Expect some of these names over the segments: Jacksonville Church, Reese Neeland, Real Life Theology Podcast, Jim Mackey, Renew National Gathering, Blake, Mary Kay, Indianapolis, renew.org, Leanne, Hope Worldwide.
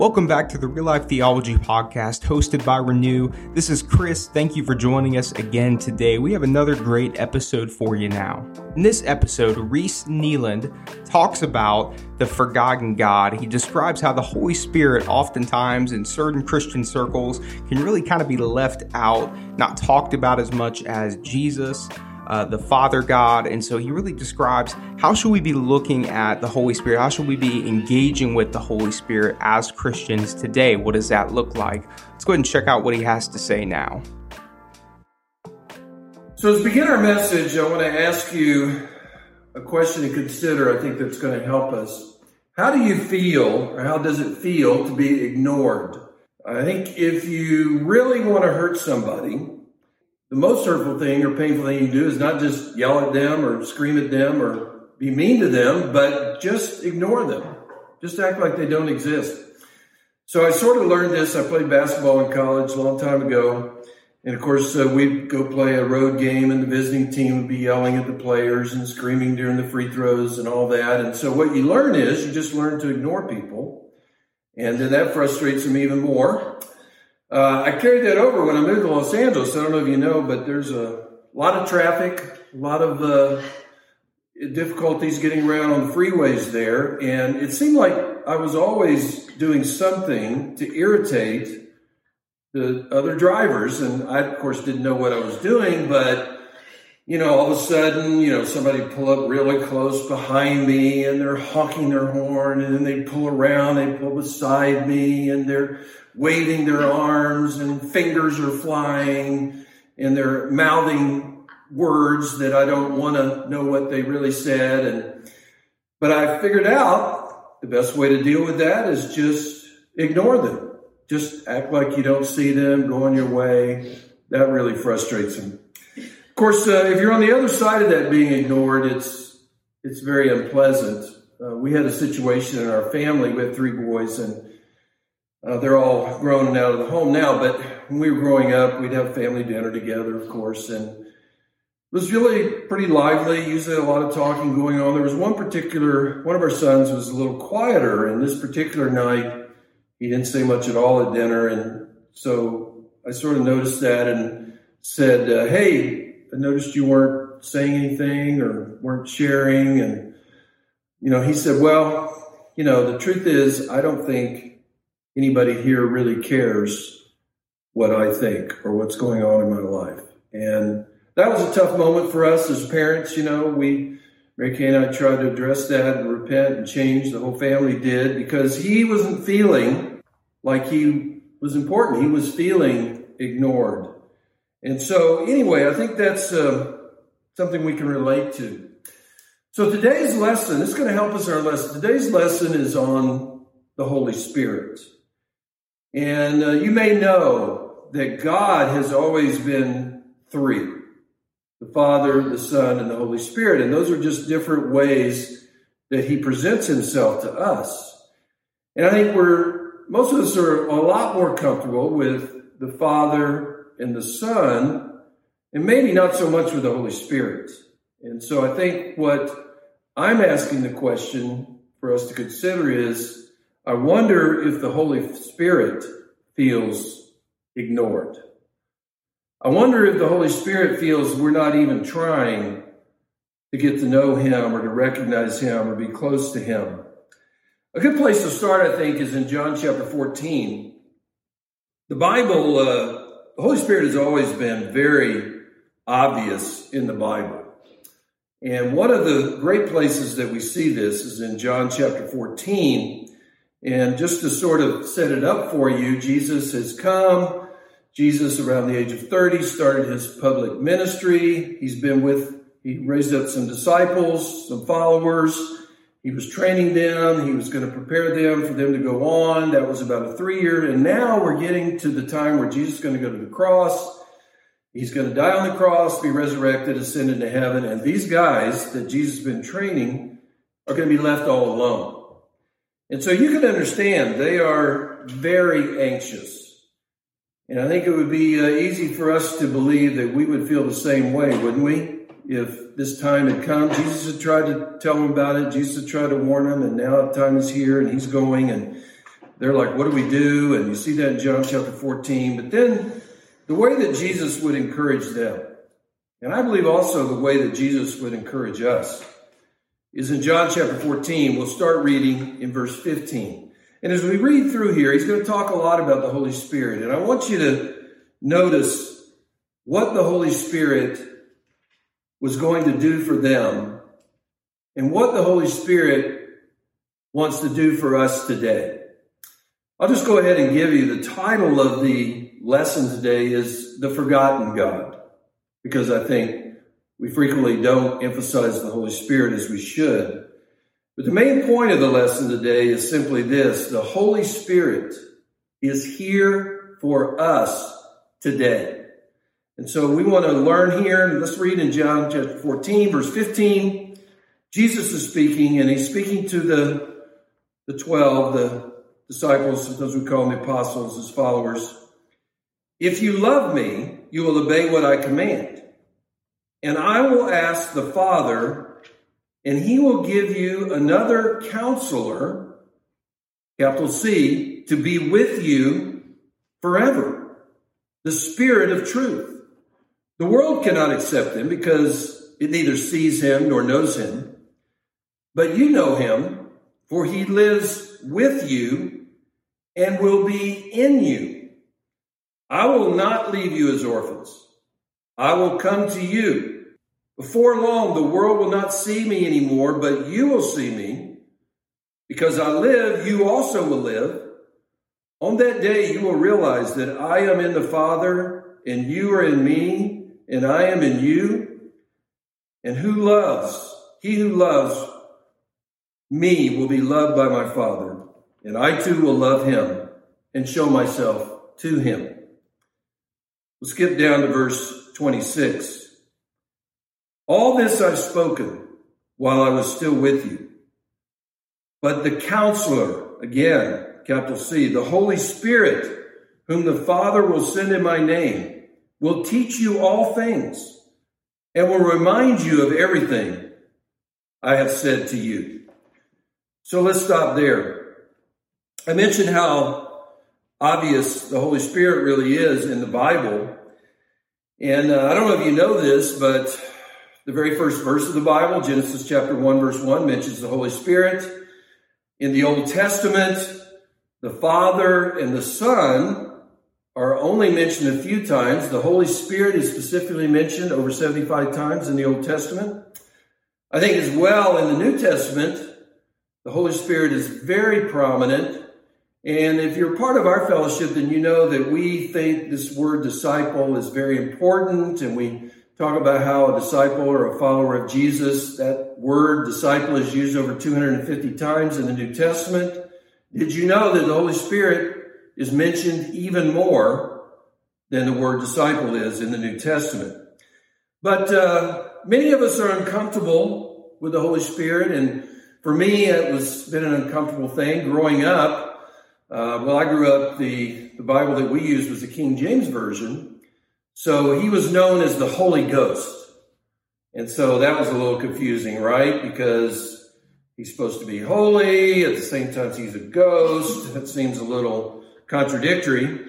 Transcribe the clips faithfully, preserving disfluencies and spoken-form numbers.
Welcome back to the Real Life Theology Podcast, hosted by Renew. This is Chris. Thank you for joining us again today. We have another great episode for you now. In this episode, Reese Neeland talks about the forgotten God. He describes how the Holy Spirit oftentimes in certain Christian circles can really kind of be left out, not talked about as much as Jesus, Uh, the Father God, and so he really describes how should we be looking at the Holy Spirit, how should we be engaging with the Holy Spirit as Christians today? What does that look like? Let's go ahead and check out what he has to say now. So as we begin our message, I want to ask you a question to consider, I think that's going to help us. How do you feel, or how does it feel to be ignored? I think if you really want to hurt somebody, the most hurtful thing or painful thing you can do is not just yell at them or scream at them or be mean to them, but just ignore them. Just act like they don't exist. So I sort of learned this. I played basketball in college a long time ago. And of course, uh, we'd go play a road game and the visiting team would be yelling at the players and screaming during the free throws and all that. And so what you learn is you just learn to ignore people. And then that frustrates them even more. Uh, I carried that over when I moved to Los Angeles. I don't know if you know, but there's a lot of traffic, a lot of uh, difficulties getting around on the freeways there. And it seemed like I was always doing something to irritate the other drivers. And I, of course, didn't know what I was doing. But, you know, all of a sudden, you know, somebody pull up really close behind me and they're honking their horn. And then they pull around, they pull beside me and they're waving their arms and fingers are flying and they're mouthing words that I don't want to know what they really said. And but I figured out the best way to deal with that is just ignore them. Just act like you don't see them, go on your way. That really frustrates them. Of course, uh, if you're on the other side of that being ignored, it's it's very unpleasant. Uh, we had a situation in our family with three boys, and Uh, they're all grown and out of the home now, but when we were growing up, we'd have family dinner together, of course, and it was really pretty lively, usually a lot of talking going on. There was one particular, one of our sons was a little quieter, and this particular night, he didn't say much at all at dinner, and so I sort of noticed that and said, uh, hey, I noticed you weren't saying anything or weren't sharing, and, you know, he said, well, you know, the truth is, I don't think anybody here really cares what I think or what's going on in my life. And that was a tough moment for us as parents. You know, we, Mary Kay and I tried to address that and repent and change. The whole family did, because he wasn't feeling like he was important. He was feeling ignored. And so anyway, I think that's uh, something we can relate to. So today's lesson, it's going to help us in our lesson. Today's lesson is on the Holy Spirit. And uh, you may know that God has always been three, the Father, the Son, and the Holy Spirit. And those are just different ways that he presents himself to us. And I think we're, most of us are a lot more comfortable with the Father and the Son, and maybe not so much with the Holy Spirit. And so I think what I'm asking the question for us to consider is, I wonder if the Holy Spirit feels ignored. I wonder if the Holy Spirit feels we're not even trying to get to know him or to recognize him or be close to him. A good place to start, I think, is in John chapter fourteen. The Bible, uh, the Holy Spirit has always been very obvious in the Bible. And one of the great places that we see this is in John chapter fourteen. And just to sort of set it up for you, Jesus has come. Jesus, around the age of thirty, started his public ministry. He's been with, he raised up some disciples, some followers. He was training them. He was going to prepare them for them to go on. That was about a three year. And now we're getting to the time where Jesus is going to go to the cross. He's going to die on the cross, be resurrected, ascend into heaven. And these guys that Jesus has been training are going to be left all alone. And so you can understand they are very anxious. And I think it would be uh, easy for us to believe that we would feel the same way, wouldn't we? If this time had come, Jesus had tried to tell them about it. Jesus had tried to warn them. And now the time is here and he's going. And they're like, what do we do? And you see that in John chapter fourteen. But then the way that Jesus would encourage them, and I believe also the way that Jesus would encourage us, is in John chapter fourteen. We'll start reading in verse fifteen. And as we read through here, he's going to talk a lot about the Holy Spirit. And I want you to notice what the Holy Spirit was going to do for them and what the Holy Spirit wants to do for us today. I'll just go ahead and give you the title of the lesson today is The Forgotten God, because I think we frequently don't emphasize the Holy Spirit as we should. But the main point of the lesson today is simply this: the Holy Spirit is here for us today. And so we want to learn here, and let's read in John chapter fourteen, verse fifteen. Jesus is speaking, and he's speaking to the, the twelve, the disciples, sometimes we call them the apostles, his followers. If you love me, you will obey what I command. And I will ask the Father, and he will give you another counselor, capital C, to be with you forever. The Spirit of truth. The world cannot accept him because it neither sees him nor knows him. But you know him, for he lives with you and will be in you. I will not leave you as orphans. I will come to you. Before long, the world will not see me anymore, but you will see me. Because I live, you also will live. On that day, you will realize that I am in the Father, and you are in me, and I am in you. And who loves, he who loves me will be loved by my Father. And I too will love him and show myself to him. We'll skip down to verse twenty-six. All this I've spoken while I was still with you. But the counselor, again, capital C, the Holy Spirit, whom the Father will send in my name, will teach you all things and will remind you of everything I have said to you. So let's stop there. I mentioned how obvious the Holy Spirit really is in the Bible. And uh, I don't know if you know this, but the very first verse of the Bible, Genesis chapter one, verse one, mentions the Holy Spirit. In the Old Testament, the Father and the Son are only mentioned a few times. The Holy Spirit is specifically mentioned over seventy-five times in the Old Testament. I think as well in the New Testament, the Holy Spirit is very prominent. And if you're part of our fellowship, then you know that we think this word disciple is very important. And we talk about how a disciple or a follower of Jesus, that word disciple is used over two hundred fifty times in the New Testament. Did you know that the Holy Spirit is mentioned even more than the word disciple is in the New Testament? But uh, many of us are uncomfortable with the Holy Spirit. And for me, it was been an uncomfortable thing growing up. Uh, well, I grew up, the, the Bible that we used was the King James Version. So he was known as the Holy Ghost. And so that was a little confusing, right? Because he's supposed to be holy. At the same time, he's a ghost. That seems a little contradictory.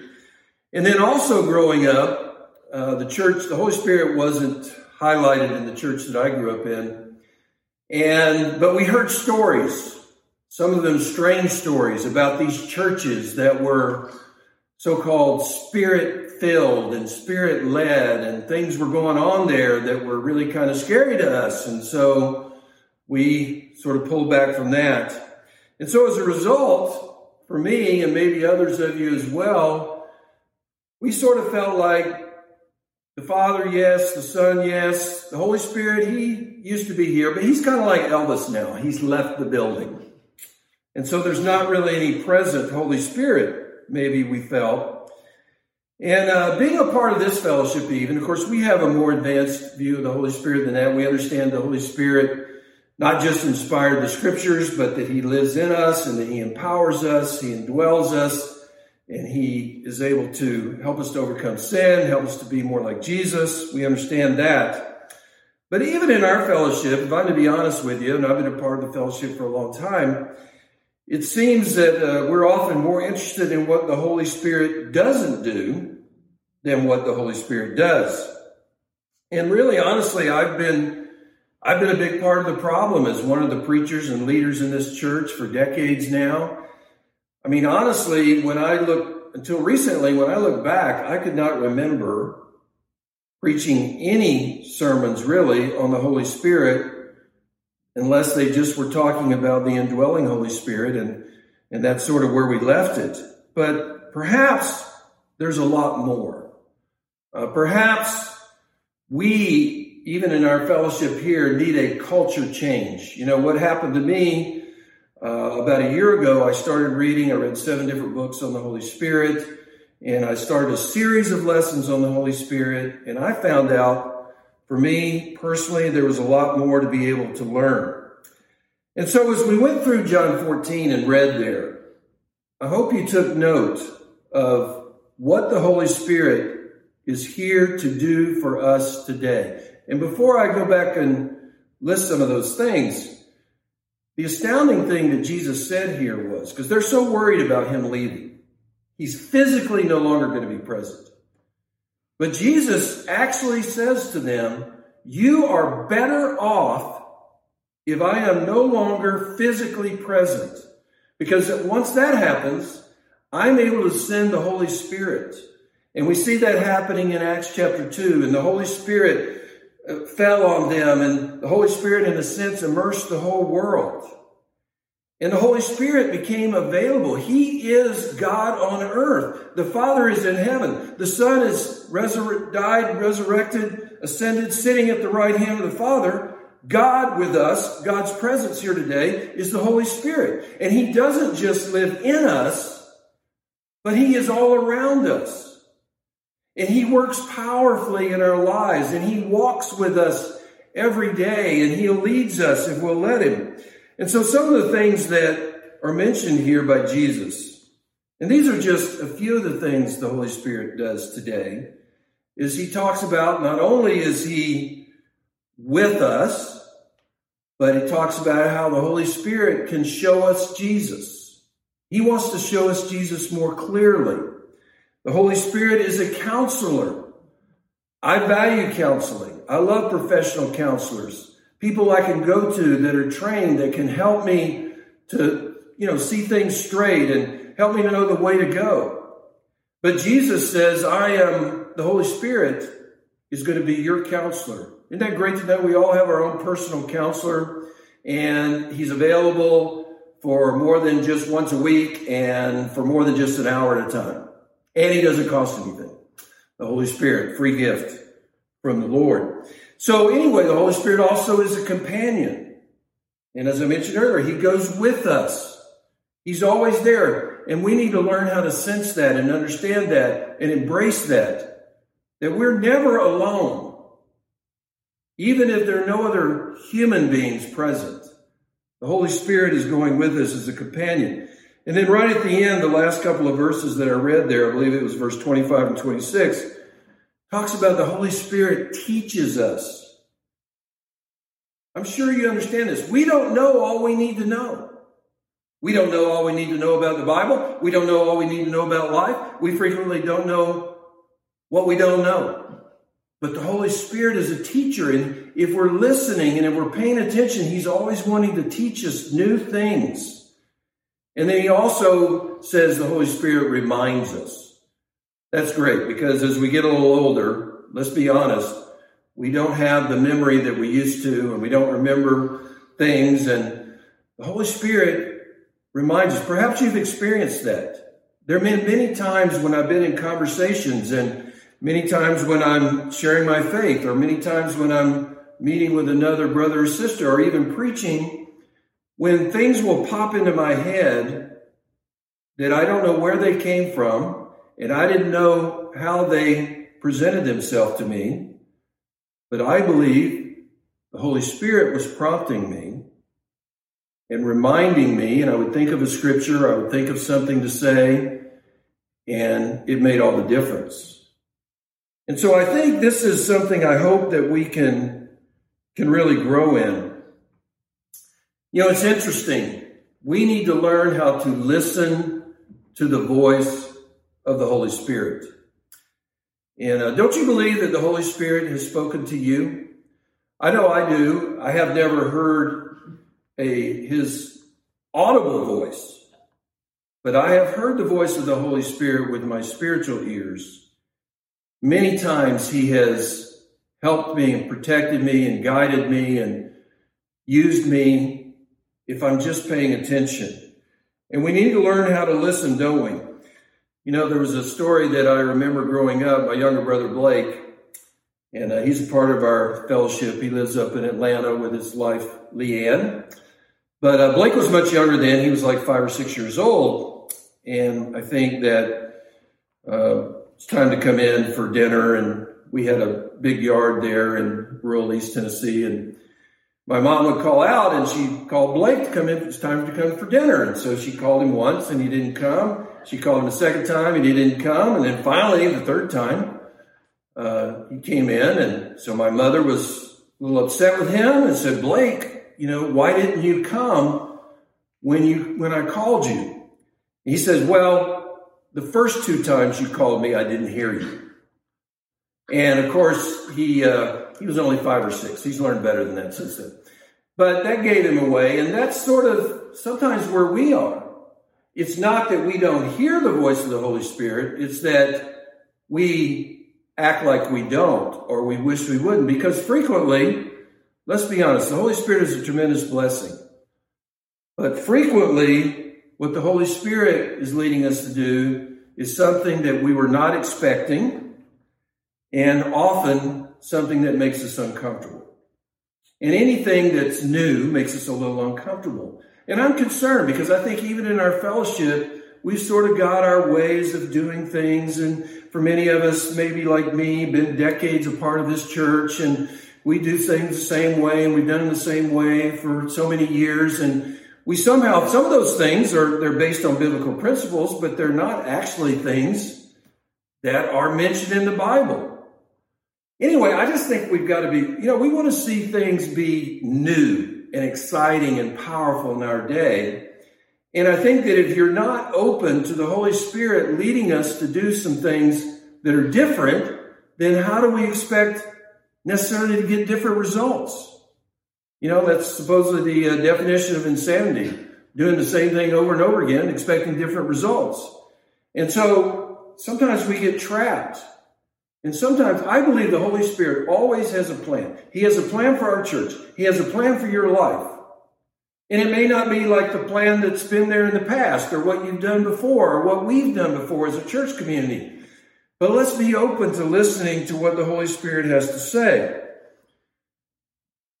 And then also growing up, uh, the church, the Holy Spirit wasn't highlighted in the church that I grew up in. And, but we heard stories. Some of them strange stories about these churches that were so-called spirit-filled and spirit-led, and things were going on there that were really kind of scary to us. And so we sort of pulled back from that. And so as a result, for me and maybe others of you as well, we sort of felt like the Father, yes, the Son, yes, the Holy Spirit, he used to be here, but he's kind of like Elvis now. He's left the building. And so there's not really any present Holy Spirit, maybe we felt. And uh, being a part of this fellowship even, of course, we have a more advanced view of the Holy Spirit than that. We understand the Holy Spirit not just inspired the Scriptures, but that he lives in us and that he empowers us, he indwells us, and he is able to help us to overcome sin, help us to be more like Jesus. We understand that. But even in our fellowship, if I'm to be honest with you, and I've been a part of the fellowship for a long time, It seems that uh, we're often more interested in what the Holy Spirit doesn't do than what the Holy Spirit does. And really, honestly, I've been I've been a big part of the problem as one of the preachers and leaders in this church for decades now. I mean, honestly, when I look, until recently, when I look back, I could not remember preaching any sermons really on the Holy Spirit unless they just were talking about the indwelling Holy Spirit, and, and that's sort of where we left it. But perhaps there's a lot more. Uh, perhaps we, even in our fellowship here, need a culture change. You know, what happened to me Uh, about a year ago, I started reading, I read seven different books on the Holy Spirit, and I started a series of lessons on the Holy Spirit, and I found out, for me personally, there was a lot more to be able to learn. And so as we went through John fourteen and read there, I hope you took note of what the Holy Spirit is here to do for us today. And before I go back and list some of those things, the astounding thing that Jesus said here was, because they're so worried about him leaving, he's physically no longer going to be present. But Jesus actually says to them, you are better off if I am no longer physically present. Because once that happens, I'm able to send the Holy Spirit. And we see that happening in Acts chapter two, and the Holy Spirit fell on them, and the Holy Spirit, in a sense, immersed the whole world. And the Holy Spirit became available. He is God on earth. The Father is in heaven. The Son is resur- died, resurrected, ascended, sitting at the right hand of the Father. God with us, God's presence here today, is the Holy Spirit. And he doesn't just live in us, but he is all around us. And he works powerfully in our lives, and he walks with us every day, and he leads us if we'll let him. And so some of the things that are mentioned here by Jesus, and these are just a few of the things the Holy Spirit does today, is he talks about not only is he with us, but he talks about how the Holy Spirit can show us Jesus. He wants to show us Jesus more clearly. The Holy Spirit is a counselor. I value counseling. I love professional counselors, people I can go to that are trained, that can help me to, you know, see things straight and help me to know the way to go. But Jesus says, I am, the Holy Spirit is going to be your counselor. Isn't that great to know? We all have our own personal counselor, and he's available for more than just once a week and for more than just an hour at a time. And he doesn't cost anything. The Holy Spirit, free gift from the Lord. So anyway, the Holy Spirit also is a companion. And as I mentioned earlier, he goes with us. He's always there. And we need to learn how to sense that and understand that and embrace that, that we're never alone. Even if there are no other human beings present, the Holy Spirit is going with us as a companion. And then right at the end, the last couple of verses that I read there, I believe it was verse twenty-five and twenty-six, talks about the Holy Spirit teaches us. I'm sure you understand this. We don't know all we need to know. We don't know all we need to know about the Bible. We don't know all we need to know about life. We frequently don't know what we don't know. But the Holy Spirit is a teacher, and if we're listening and if we're paying attention, he's always wanting to teach us new things. And then he also says the Holy Spirit reminds us. That's great, because as we get a little older, let's be honest, we don't have the memory that we used to, and we don't remember things. And the Holy Spirit reminds us. Perhaps you've experienced that. There have been many times when I've been in conversations, and many times when I'm sharing my faith, or many times when I'm meeting with another brother or sister, or even preaching, when things will pop into my head that I don't know where they came from, and I didn't know how they presented themselves to me, but I believe the Holy Spirit was prompting me and reminding me, and I would think of a scripture, I would think of something to say, and it made all the difference. And so I think this is something I hope that we can, can really grow in. You know, it's interesting. we need to learn how to listen to the voice of the Holy Spirit. And uh, don't you believe that the Holy Spirit has spoken to you? I know I do. I have never heard a his audible voice, but I have heard the voice of the Holy Spirit with my spiritual ears. Many times he has helped me and protected me and guided me and used me if I'm just paying attention. And we need to learn how to listen, don't we? You know, there was a story that I remember growing up, my younger brother Blake, and uh, he's a part of our fellowship. He lives up in Atlanta with his wife, Leanne. But uh, Blake was much younger then. He was like five or six years old. And I think that uh, it's time to come in for dinner. And we had a big yard there in rural East Tennessee. And my mom would call out and she called Blake to come in. It's time to come for dinner. And so she called him once and he didn't come. She called him a second time and he didn't come. And then finally, the third time, uh, he came in. And so my mother was a little upset with him and said, Blake, you know, why didn't you come when you when I called you? And he says, well, the first two times you called me, I didn't hear you. And of course, he uh, he was only five or six. He's learned better than that since then. But that gave him away. And that's sort of sometimes where we are. It's not that we don't hear the voice of the Holy Spirit. It's that we act like we don't, or we wish we wouldn't, because frequently, let's be honest, the Holy Spirit is a tremendous blessing. But frequently, what the Holy Spirit is leading us to do is something that we were not expecting, and often something that makes us uncomfortable. And anything that's new makes us a little uncomfortable. And I'm concerned because I think even in our fellowship, we've sort of got our ways of doing things. And for many of us, maybe like me, been decades a part of this church, and we do things the same way, and we've done them the same way for so many years. And we somehow, some of those things are, they're based on biblical principles, but they're not actually things that are mentioned in the Bible. Anyway, I just think we've got to be, you know, we want to see things be new and exciting and powerful in our day. And I think that if you're not open to the Holy Spirit leading us to do some things that are different, then how do we expect necessarily to get different results? You know, that's supposedly the uh, definition of insanity, doing the same thing over and over again, expecting different results. And so sometimes we get trapped. And sometimes I believe the Holy Spirit always has a plan. He has a plan for our church. He has a plan for your life. And it may not be like the plan that's been there in the past, or what you've done before, or what we've done before as a church community. But let's be open to listening to what the Holy Spirit has to say.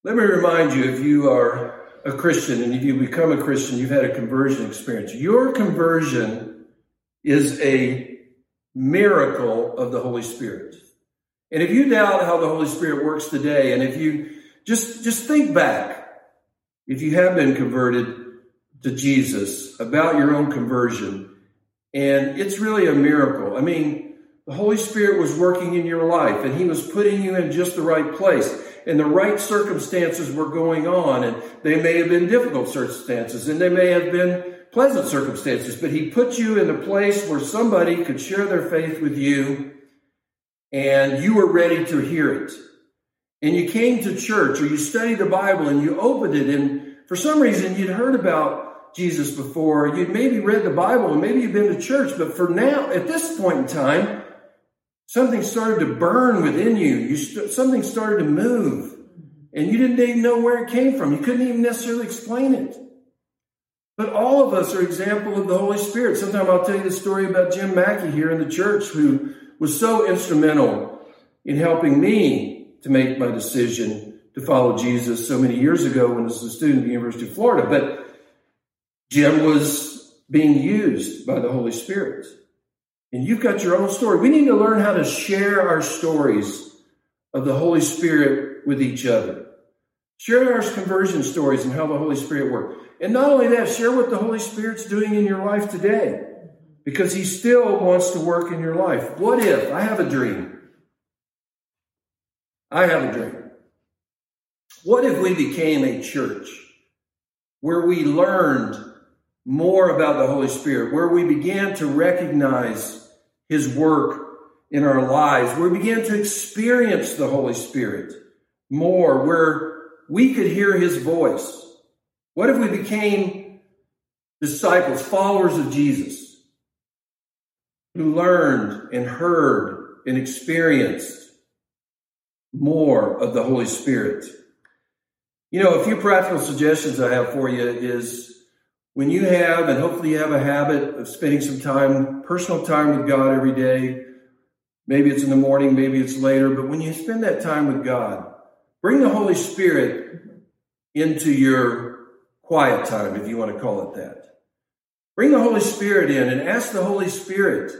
Let me remind you, if you are a Christian and if you become a Christian, you've had a conversion experience. Your conversion is a miracle of the Holy Spirit. And if you doubt how the Holy Spirit works today, and if you just, just think back, if you have been converted to Jesus, about your own conversion, and it's really a miracle. I mean, the Holy Spirit was working in your life, and he was putting you in just the right place, and the right circumstances were going on, and they may have been difficult circumstances, and they may have been pleasant circumstances, but he put you in a place where somebody could share their faith with you, and you were ready to hear it. And you came to church, or you studied the Bible, and you opened it, and for some reason you'd heard about Jesus before, you'd maybe read the Bible, and maybe you've been to church, but for now, at this point in time, something started to burn within you. You st- something started to move, and you didn't even know where it came from. You couldn't even necessarily explain it. But all of us are examples of the Holy Spirit. Sometime I'll tell you the story about Jim Mackey here in the church, who was so instrumental in helping me to make my decision to follow Jesus so many years ago when I was a student at the University of Florida. But Jim was being used by the Holy Spirit. And you've got your own story. We need to learn how to share our stories of the Holy Spirit with each other. Share our conversion stories and how the Holy Spirit worked. And not only that, share what the Holy Spirit's doing in your life today, because he still wants to work in your life. What if? I have a dream. I have a dream. What if we became a church where we learned more about the Holy Spirit, where we began to recognize his work in our lives, where we began to experience the Holy Spirit more, where we could hear his voice. What if we became disciples, followers of Jesus, who learned and heard and experienced more of the Holy Spirit? You know, a few practical suggestions I have for you is, when you have, and hopefully you have a habit of spending some time, personal time with God every day, maybe it's in the morning, maybe it's later, but when you spend that time with God, bring the Holy Spirit into your quiet time, if you want to call it that. Bring the Holy Spirit in and ask the Holy Spirit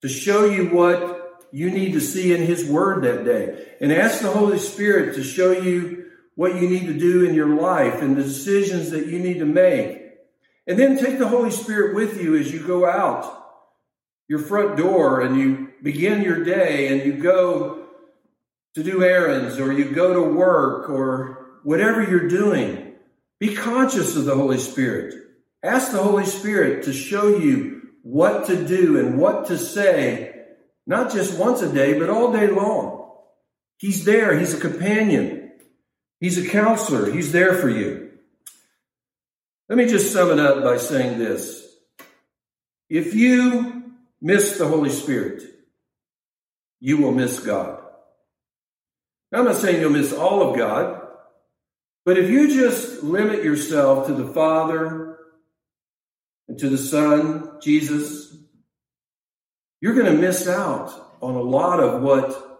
to show you what you need to see in his word that day. And ask the Holy Spirit to show you what you need to do in your life and the decisions that you need to make. And then take the Holy Spirit with you as you go out your front door and you begin your day and you go to do errands or you go to work or whatever you're doing. Be conscious of the Holy Spirit. Ask the Holy Spirit to show you what to do and what to say, not just once a day, but all day long. He's there. He's a companion. He's a counselor. He's there for you. Let me just sum it up by saying this. If you miss the Holy Spirit, you will miss God. Now, I'm not saying you'll miss all of God, but if you just limit yourself to the Father and to the Son, Jesus, you're going to miss out on a lot of what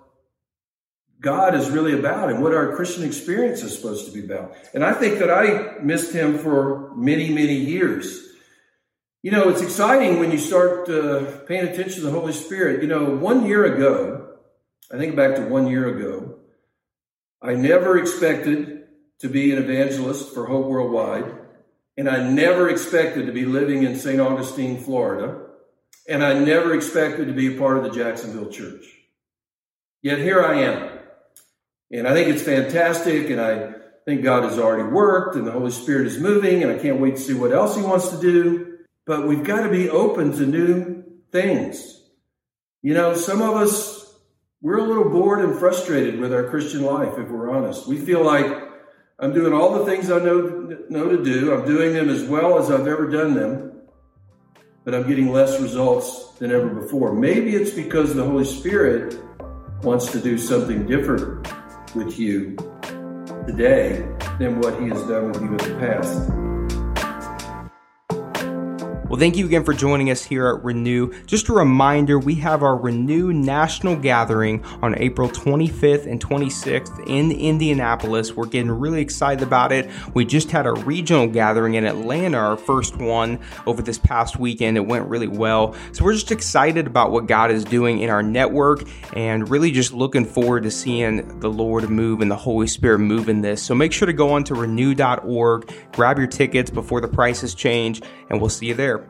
God is really about and what our Christian experience is supposed to be about. And I think that I missed him for many, many years. You know, it's exciting when you start uh, paying attention to the Holy Spirit. You know, one year ago, I think back to one year ago, I never expected to be an evangelist for Hope Worldwide. And I never expected to be living in Saint Augustine, Florida. And I never expected to be a part of the Jacksonville Church. Yet here I am. And I think it's fantastic, and I think God has already worked, and the Holy Spirit is moving, and I can't wait to see what else he wants to do. But we've got to be open to new things. You know, some of us, we're a little bored and frustrated with our Christian life, if we're honest. We feel like I'm doing all the things I know, know to do. I'm doing them as well as I've ever done them, but I'm getting less results than ever before. Maybe it's because the Holy Spirit wants to do something different with you today than what he has done with you in the past. Well, thank you again for joining us here at Renew. Just a reminder, we have our Renew National Gathering on April twenty-fifth and twenty-sixth in Indianapolis. We're getting really excited about it. We just had a regional gathering in Atlanta, our first one over this past weekend. It went really well. So we're just excited about what God is doing in our network and really just looking forward to seeing the Lord move and the Holy Spirit move in this. So make sure to go on to renew dot org, grab your tickets before the prices change, and we'll see you there.